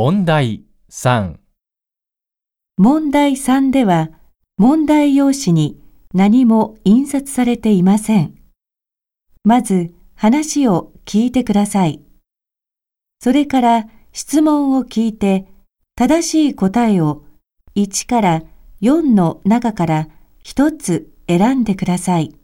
問題3。問題3では、問題用紙に何も印刷されていません。まず話を聞いてください。それから質問を聞いて、正しい答えを1から4の中から1つ選んでください。